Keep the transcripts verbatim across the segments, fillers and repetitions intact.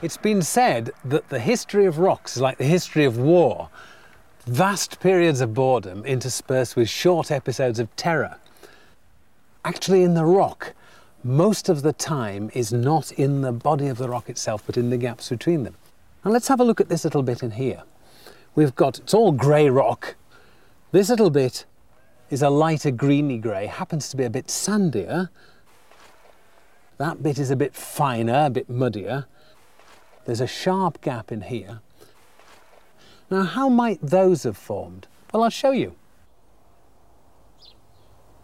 It's been said that the history of rocks is like the history of war. Vast periods of boredom interspersed with short episodes of terror. Actually, in the rock, most of the time is not in the body of the rock itself, but in the gaps between them. And let's have a look at this little bit in here. We've got, it's all grey rock. This little bit is a lighter greeny grey, happens to be a bit sandier. That bit is a bit finer, a bit muddier. There's a sharp gap in here. Now, how might those have formed? Well, I'll show you.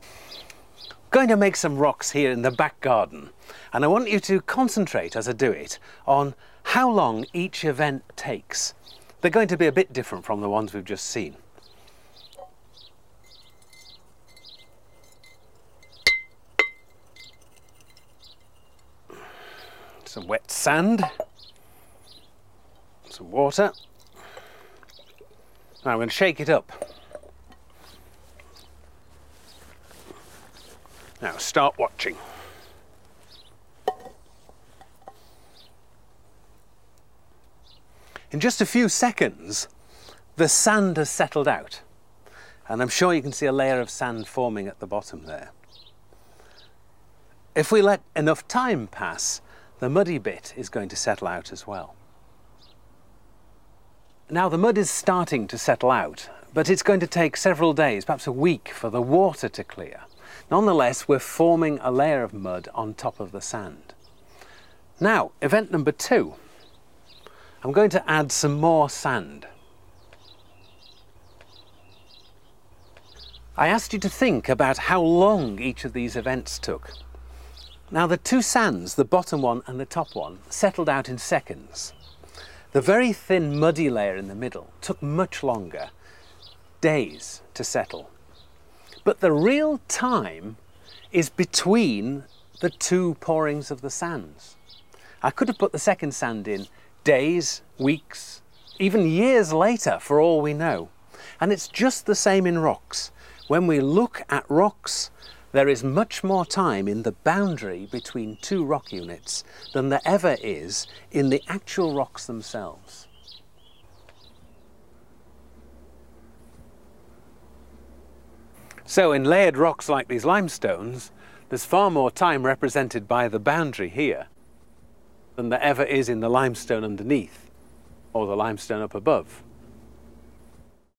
I'm going to make some rocks here in the back garden, and I want you to concentrate as I do it on how long each event takes. They're going to be a bit different from the ones we've just seen. Some wet sand. Some water. Now I'm going to shake it up. Now start watching. In just a few seconds, the sand has settled out, and I'm sure you can see a layer of sand forming at the bottom there. If we let enough time pass, the muddy bit is going to settle out as well. Now the mud is starting to settle out, but it's going to take several days, perhaps a week, for the water to clear. Nonetheless, we're forming a layer of mud on top of the sand. Now, event number two. I'm going to add some more sand. I asked you to think about how long each of these events took. Now the two sands, the bottom one and the top one, settled out in seconds. The very thin muddy layer in the middle took much longer, days to settle. But the real time is between the two pourings of the sands. I could have put the second sand in days, weeks, even years later for all we know. And it's just the same in rocks. When we look at rocks, there is much more time in the boundary between two rock units than there ever is in the actual rocks themselves. So in layered rocks like these limestones, there's far more time represented by the boundary here than there ever is in the limestone underneath or the limestone up above.